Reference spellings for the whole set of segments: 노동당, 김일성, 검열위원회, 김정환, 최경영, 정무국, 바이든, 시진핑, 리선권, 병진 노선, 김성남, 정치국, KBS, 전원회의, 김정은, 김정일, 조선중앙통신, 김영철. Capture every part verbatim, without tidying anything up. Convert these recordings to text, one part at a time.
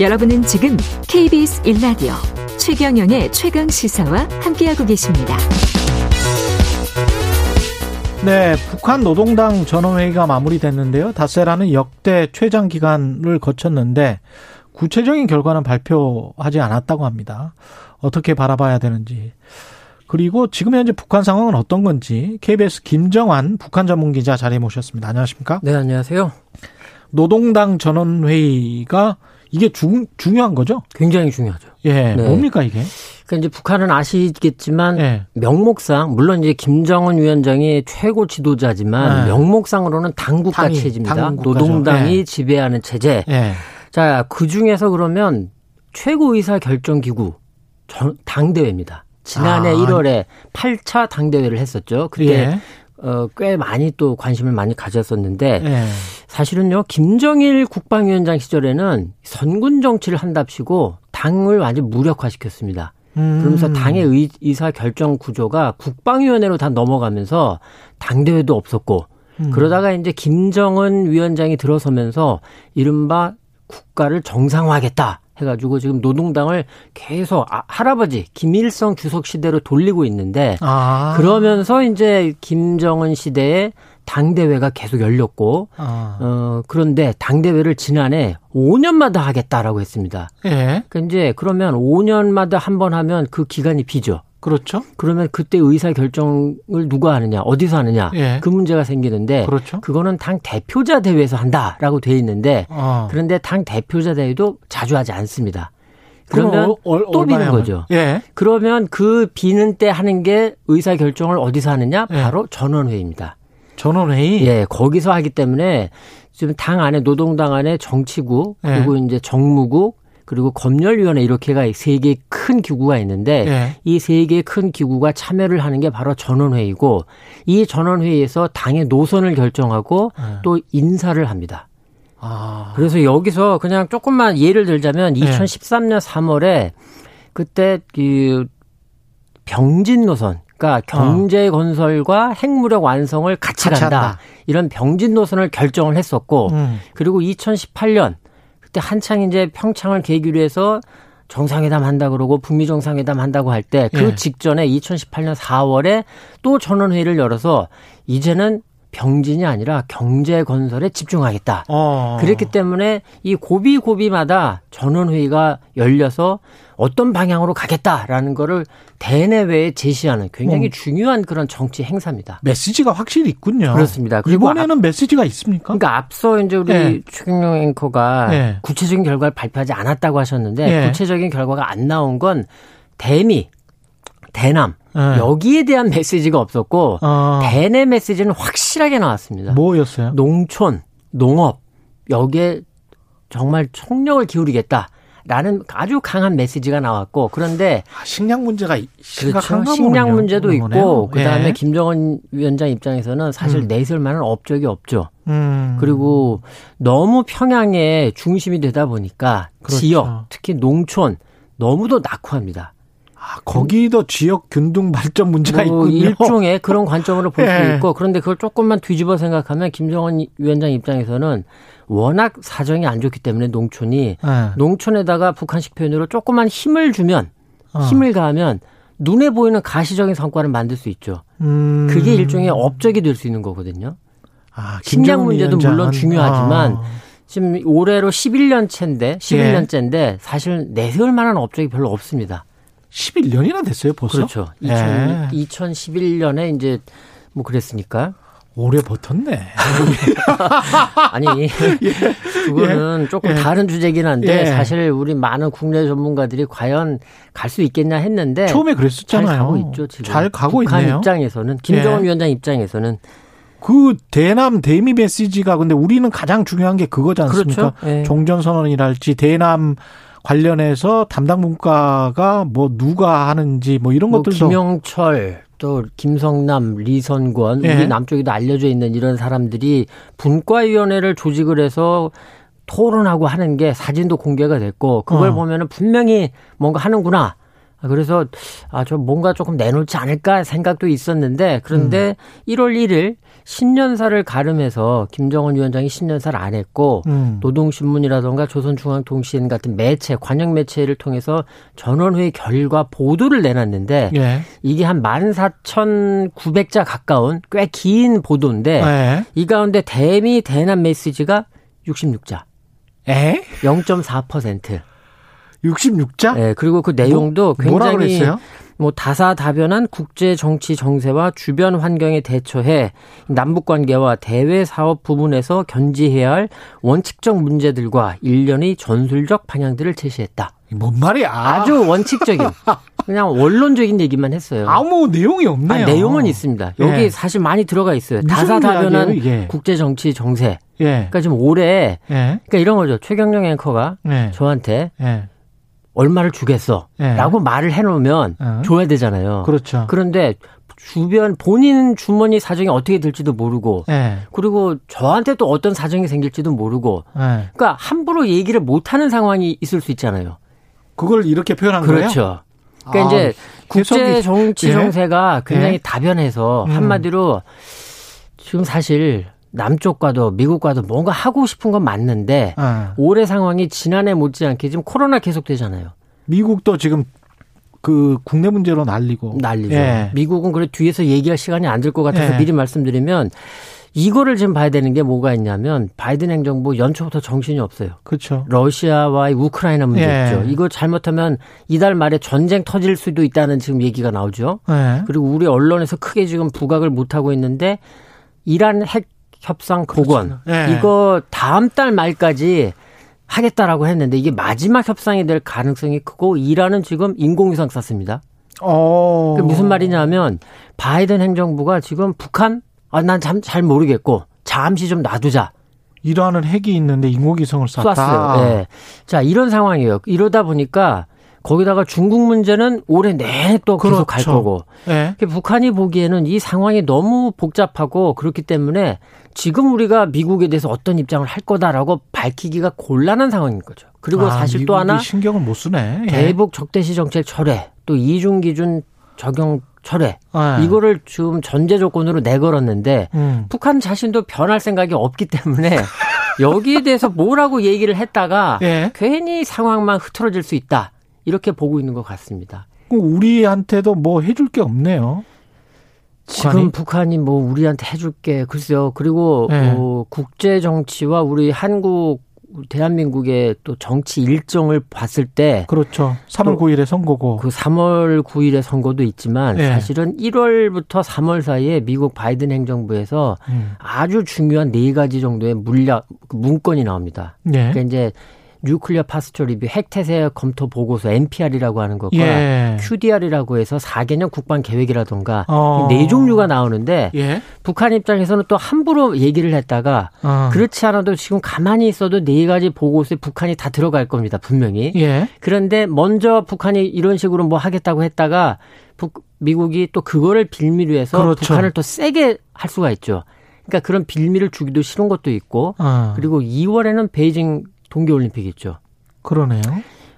여러분은 지금 케이비에스 일 라디오 최경영의 최강 시사와 함께하고 계십니다. 네, 북한 노동당 전원회의가 마무리됐는데요. 닷새라는 역대 최장 기간을 거쳤는데 구체적인 결과는 발표하지 않았다고 합니다. 어떻게 바라봐야 되는지. 그리고 지금 현재 북한 상황은 어떤 건지 케이비에스 김정환 북한 전문기자 자리에 모셨습니다. 안녕하십니까? 네, 안녕하세요. 노동당 전원회의가 이게 중, 중요한 거죠? 굉장히 중요하죠. 예, 네. 뭡니까 이게? 그러니까 이제 북한은 아시겠지만 예. 명목상 물론 이제 김정은 위원장이 최고 지도자지만 예. 명목상으로는 당국가 당이, 체제입니다. 당국가죠. 노동당이 예. 지배하는 체제. 예. 자, 그 중에서 그러면 최고의사 결정기구 당대회입니다. 지난해 아. 일월에 팔 차 당대회를 했었죠. 그때. 예. 어, 꽤 많이 또 관심을 많이 가졌었는데 예. 사실은요 김정일 국방위원장 시절에는 선군 정치를 한답시고 당을 완전 무력화시켰습니다. 음. 그러면서 당의 의, 의사 결정 구조가 국방위원회로 다 넘어가면서 당대회도 없었고 음. 그러다가 이제 김정은 위원장이 들어서면서 이른바 국가를 정상화하겠다 해가지고 지금 노동당을 계속 할아버지 김일성 주석 시대로 돌리고 있는데 아. 그러면서 이제 김정은 시대에 당대회가 계속 열렸고 아. 어, 그런데 당대회를 지난해 오 년마다 하겠다라고 했습니다. 예. 그러니까 이제 그러면 오 년마다 한 번 하면 그 기간이 비죠. 그렇죠. 그러면 그때 의사 결정을 누가 하느냐, 어디서 하느냐, 예. 그 문제가 생기는데, 그렇죠. 그거는 당 대표자 대회에서 한다라고 돼 있는데, 어. 그런데 당 대표자 대회도 자주 하지 않습니다. 그러면 얼, 또 비는 하면. 거죠. 예. 그러면 그 비는 때 하는 게 의사 결정을 어디서 하느냐, 바로 예. 전원회의입니다. 전원회의? 예, 거기서 하기 때문에 지금 당 안에 노동당 안에 정치국 그리고 예. 이제 정무국. 그리고 검열위원회 이렇게가 세 개의 큰 기구가 있는데 예. 이 세 개의 큰 기구가 참여를 하는 게 바로 전원회의고 이 전원회의에서 당의 노선을 결정하고 예. 또 인사를 합니다. 아. 그래서 여기서 그냥 조금만 예를 들자면 예. 이천십삼 년 삼월에 그때 그 병진 노선 그러니까 경제 건설과 핵무력 완성을 같이, 같이 간다. 한다. 이런 병진 노선을 결정을 했었고 음. 그리고 이천십팔 년 그때 한창 이제 평창을 계기로 해서 정상회담 한다 그러고 북미 정상회담 한다고 할 때 그 예. 직전에 이천십팔 년 사월에 또 전원회의를 열어서 이제는 병진이 아니라 경제 건설에 집중하겠다. 어. 그랬기 때문에 이 고비 고비마다 전원회의가 열려서 어떤 방향으로 가겠다라는 거를 대내외에 제시하는 굉장히 음. 중요한 그런 정치 행사입니다. 메시지가 확실히 있군요. 그렇습니다. 이번에는 앞, 메시지가 있습니까? 그러니까 앞서 이제 우리 예. 최경영 앵커가 예. 구체적인 결과를 발표하지 않았다고 하셨는데 예. 구체적인 결과가 안 나온 건 대미, 대남. 네. 여기에 대한 메시지가 없었고 아. 대내 메시지는 확실하게 나왔습니다. 뭐였어요? 농촌, 농업 여기에 정말 총력을 기울이겠다라는 아주 강한 메시지가 나왔고 그런데 아, 식량 문제가 심각한 그렇죠. 식량 문제도 있고 네. 그다음에 김정은 위원장 입장에서는 사실 음. 내세울만한 업적이 없죠. 음. 그리고 너무 평양의 중심이 되다 보니까 그렇죠. 지역, 특히 농촌 너무도 낙후합니다. 아, 거기도 음, 지역 균등 발전 문제가 뭐 있군요. 일종의 그런 관점으로 볼 수 예. 있고 그런데 그걸 조금만 뒤집어 생각하면 김정은 위원장 입장에서는 워낙 사정이 안 좋기 때문에 농촌이 예. 농촌에다가 북한식 표현으로 조금만 힘을 주면 어. 힘을 가하면 눈에 보이는 가시적인 성과를 만들 수 있죠. 음. 그게 일종의 업적이 될 수 있는 거거든요. 아, 식량 문제도 위원장은. 물론 중요하지만 아. 지금 올해로 십일 년째인데 십일 년째인데 예. 사실 내세울 만한 업적이 별로 없습니다. 십일 년이나 됐어요, 벌써? 그렇죠. 예. 이천십일 년에 이제 뭐 그랬으니까. 오래 버텼네. 아니, 예. 그거는 예. 조금 예. 다른 주제긴 한데 예. 사실 우리 많은 국내 전문가들이 과연 갈 수 있겠냐 했는데 처음에 그랬었잖아요. 잘 가고 있죠, 지금. 잘 가고 있네요. 북한 입장에서는, 김정은 예. 위원장 입장에서는. 그 대남 대미 메시지가 근데 우리는 가장 중요한 게 그거지 않습니까? 그렇죠? 예. 종전선언이랄지 대남 관련해서 담당 문과가 뭐 누가 하는지 뭐 이런 뭐 것들도 김영철 또 김성남 리선권 예. 우리 남쪽에도 알려져 있는 이런 사람들이 분과위원회를 조직을 해서 토론하고 하는 게 사진도 공개가 됐고 그걸 어. 보면은 분명히 뭔가 하는구나 그래서 아, 좀 뭔가 조금 내놓지 않을까 생각도 있었는데, 그런데 음. 일월 일일 신년사를 가름해서 김정은 위원장이 신년사를 안 했고 음. 노동신문이라든가 조선중앙통신 같은 매체, 관영 매체를 통해서 전원회의 결과 보도를 내놨는데 예. 이게 한 만 사천구백 자 가까운 꽤 긴 보도인데 예. 이 가운데 대미 대남 메시지가 육십육 자. 에? 영 점 사 퍼센트. 육십육 자? 네, 그리고 그 내용도 뭐, 굉장히 뭐 다사다변한 국제 정치 정세와 주변 환경에 대처해 남북 관계와 대외 사업 부분에서 견지해야 할 원칙적 문제들과 일련의 전술적 방향들을 제시했다. 뭔 말이야? 아주 원칙적인 그냥 원론적인 얘기만 했어요. 아무 내용이 없네요. 아니, 내용은 있습니다. 여기 예. 사실 많이 들어가 있어요. 다사다변한 예. 국제 정치 정세. 예. 그러니까 지금 올해 예. 그러니까 이런 거죠. 최경영 앵커가 예. 저한테. 예. 얼마를 주겠어? 예. 라고 말을 해놓으면 예. 줘야 되잖아요. 그렇죠. 그런데 주변 본인 주머니 사정이 어떻게 될지도 모르고 예. 그리고 저한테 또 어떤 사정이 생길지도 모르고 예. 그러니까 함부로 얘기를 못하는 상황이 있을 수 있잖아요. 그걸 이렇게 표현한 그렇죠. 거예요? 그렇죠. 그러니까 아, 이제 국제 정치 정세가 예? 굉장히 예? 다변해서 음. 한마디로 지금 사실 남쪽과도 미국과도 뭔가 하고 싶은 건 맞는데 아. 올해 상황이 지난해 못지않게 지금 코로나 계속되잖아요. 미국도 지금 그 국내 문제로 난리고. 난리죠. 예. 미국은 그래 뒤에서 얘기할 시간이 안 될 것 같아서 예. 미리 말씀드리면 이거를 지금 봐야 되는 게 뭐가 있냐면 바이든 행정부 연초부터 정신이 없어요. 그렇죠. 러시아와의 우크라이나 문제 예. 있죠. 이거 잘못하면 이달 말에 전쟁 터질 수도 있다는 지금 얘기가 나오죠. 예. 그리고 우리 언론에서 크게 지금 부각을 못하고 있는데 이란 핵 협상 복원 예. 이거 다음 달 말까지 하겠다라고 했는데 이게 마지막 협상이 될 가능성이 크고 이란은 지금 인공위성 쐈습니다. 어. 그 무슨 말이냐면 바이든 행정부가 지금 북한 아, 난 잘 모르겠고 잠시 좀 놔두자. 이란은 핵이 있는데 인공위성을 쐈다. 쐈어요. 예. 자 이런 상황이에요. 이러다 보니까 거기다가 중국 문제는 올해 내내 또 계속 그렇죠. 갈 거고 예. 북한이 보기에는 이 상황이 너무 복잡하고 그렇기 때문에 지금 우리가 미국에 대해서 어떤 입장을 할 거다라고 밝히기가 곤란한 상황인 거죠. 그리고 아, 사실 또 하나 신경을 못 쓰네. 예. 대북 적대시 정책 철회 또 이중 기준 적용 철회 예. 이거를 지금 전제 조건으로 내걸었는데 음. 북한 자신도 변할 생각이 없기 때문에 여기에 대해서 뭐라고 얘기를 했다가 예. 괜히 상황만 흐트러질 수 있다. 이렇게 보고 있는 것 같습니다. 우리한테도 뭐 해줄 게 없네요. 북한이? 지금 북한이 뭐 우리한테 해줄 게 글쎄요. 그리고 네. 어, 국제 정치와 우리 한국 대한민국의 또 정치 일정을 봤을 때 그렇죠. 삼월 구일에 선거고 그 삼월 구일에 선거도 있지만 네. 사실은 일월부터 삼월 사이에 미국 바이든 행정부에서 음. 아주 중요한 네 가지 정도의 물량 문건이 나옵니다. 네. 그러니까 이제. 뉴클리어 파스처 리뷰 핵태세 검토 보고서 엔피알이라고 하는 것과 예. 큐디알이라고 해서 사 개년 국방 계획이라든가 어. 네 종류가 나오는데 예. 북한 입장에서는 또 함부로 얘기를 했다가 어. 그렇지 않아도 지금 가만히 있어도 네 가지 보고서에 북한이 다 들어갈 겁니다. 분명히. 예. 그런데 먼저 북한이 이런 식으로 뭐 하겠다고 했다가 북, 미국이 또 그거를 빌미로 해서 그렇죠. 북한을 또 세게 할 수가 있죠. 그러니까 그런 빌미를 주기도 싫은 것도 있고 어. 그리고 이월에는 베이징 동계올림픽 있죠. 그러네요.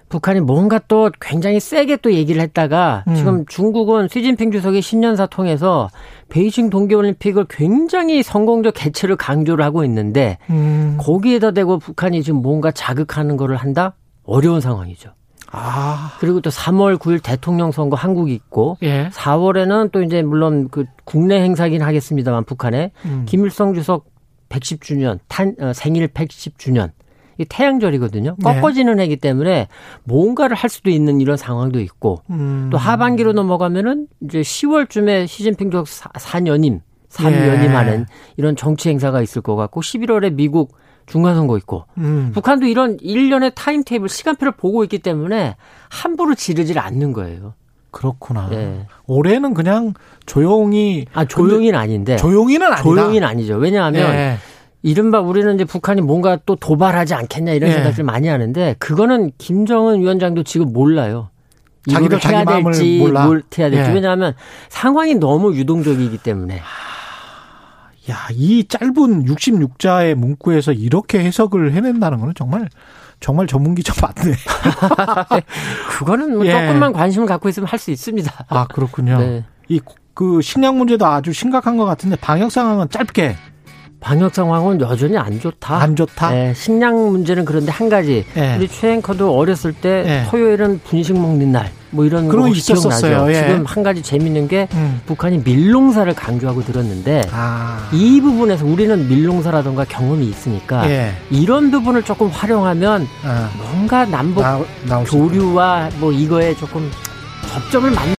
북한이 뭔가 또 굉장히 세게 또 얘기를 했다가 음. 지금 중국은 시진핑 주석의 신년사 통해서 베이징 동계올림픽을 굉장히 성공적 개최를 강조를 하고 있는데 음. 거기에다 대고 북한이 지금 뭔가 자극하는 거를 한다? 어려운 상황이죠. 아. 그리고 또 삼월 구일 대통령 선거 한국이 있고 예. 사월에는 또 이제 물론 그 국내 행사긴 하겠습니다만 북한에 음. 김일성 주석 백십 주년 탄, 어, 생일 백십 주년 이 태양절이거든요. 꺾어지는 해이기 때문에 뭔가를 할 수도 있는 이런 상황도 있고 음. 또 하반기로 넘어가면은 이제 시월쯤에 시진핑 주석 사 년임, 삼 년임하는 예. 이런 정치 행사가 있을 것 같고 십일월에 미국 중간선거 있고 음. 북한도 이런 일련의 타임테이블 시간표를 보고 있기 때문에 함부로 지르질 않는 거예요. 그렇구나. 네. 올해는 그냥 조용히 아 조용히는 아닌데 조용히는 아니다. 조용히는 아니죠. 왜냐하면. 예. 이른바 우리는 이제 북한이 뭔가 또 도발하지 않겠냐 이런 예. 생각을 많이 하는데 그거는 김정은 위원장도 지금 몰라요. 자기도 해야 자기 마음을 될지 몰라. 뭘 해야 될지. 예. 왜냐하면 상황이 너무 유동적이기 때문에. 하... 야, 이 짧은 육십육 자의 문구에서 이렇게 해석을 해낸다는 거는 정말 정말 전문기적 맞네. 그거는 뭐 예. 조금만 관심을 갖고 있으면 할 수 있습니다. 아, 그렇군요. 네. 이 그 식량 문제도 아주 심각한 것 같은데 방역 상황은 짧게. 방역 상황은 여전히 안 좋다. 안 좋다. 네, 식량 문제는 그런데 한 가지. 네. 우리 최 앵커도 어렸을 때 네. 토요일은 분식 먹는 날. 뭐 이런 거 기억나죠. 예. 지금 한 가지 재밌는 게 음. 북한이 밀농사를 강조하고 들었는데 아. 이 부분에서 우리는 밀농사라든가 경험이 있으니까 예. 이런 부분을 조금 활용하면 아. 뭔가 남북 나, 교류와 뭐 이거에 조금 접점을 만들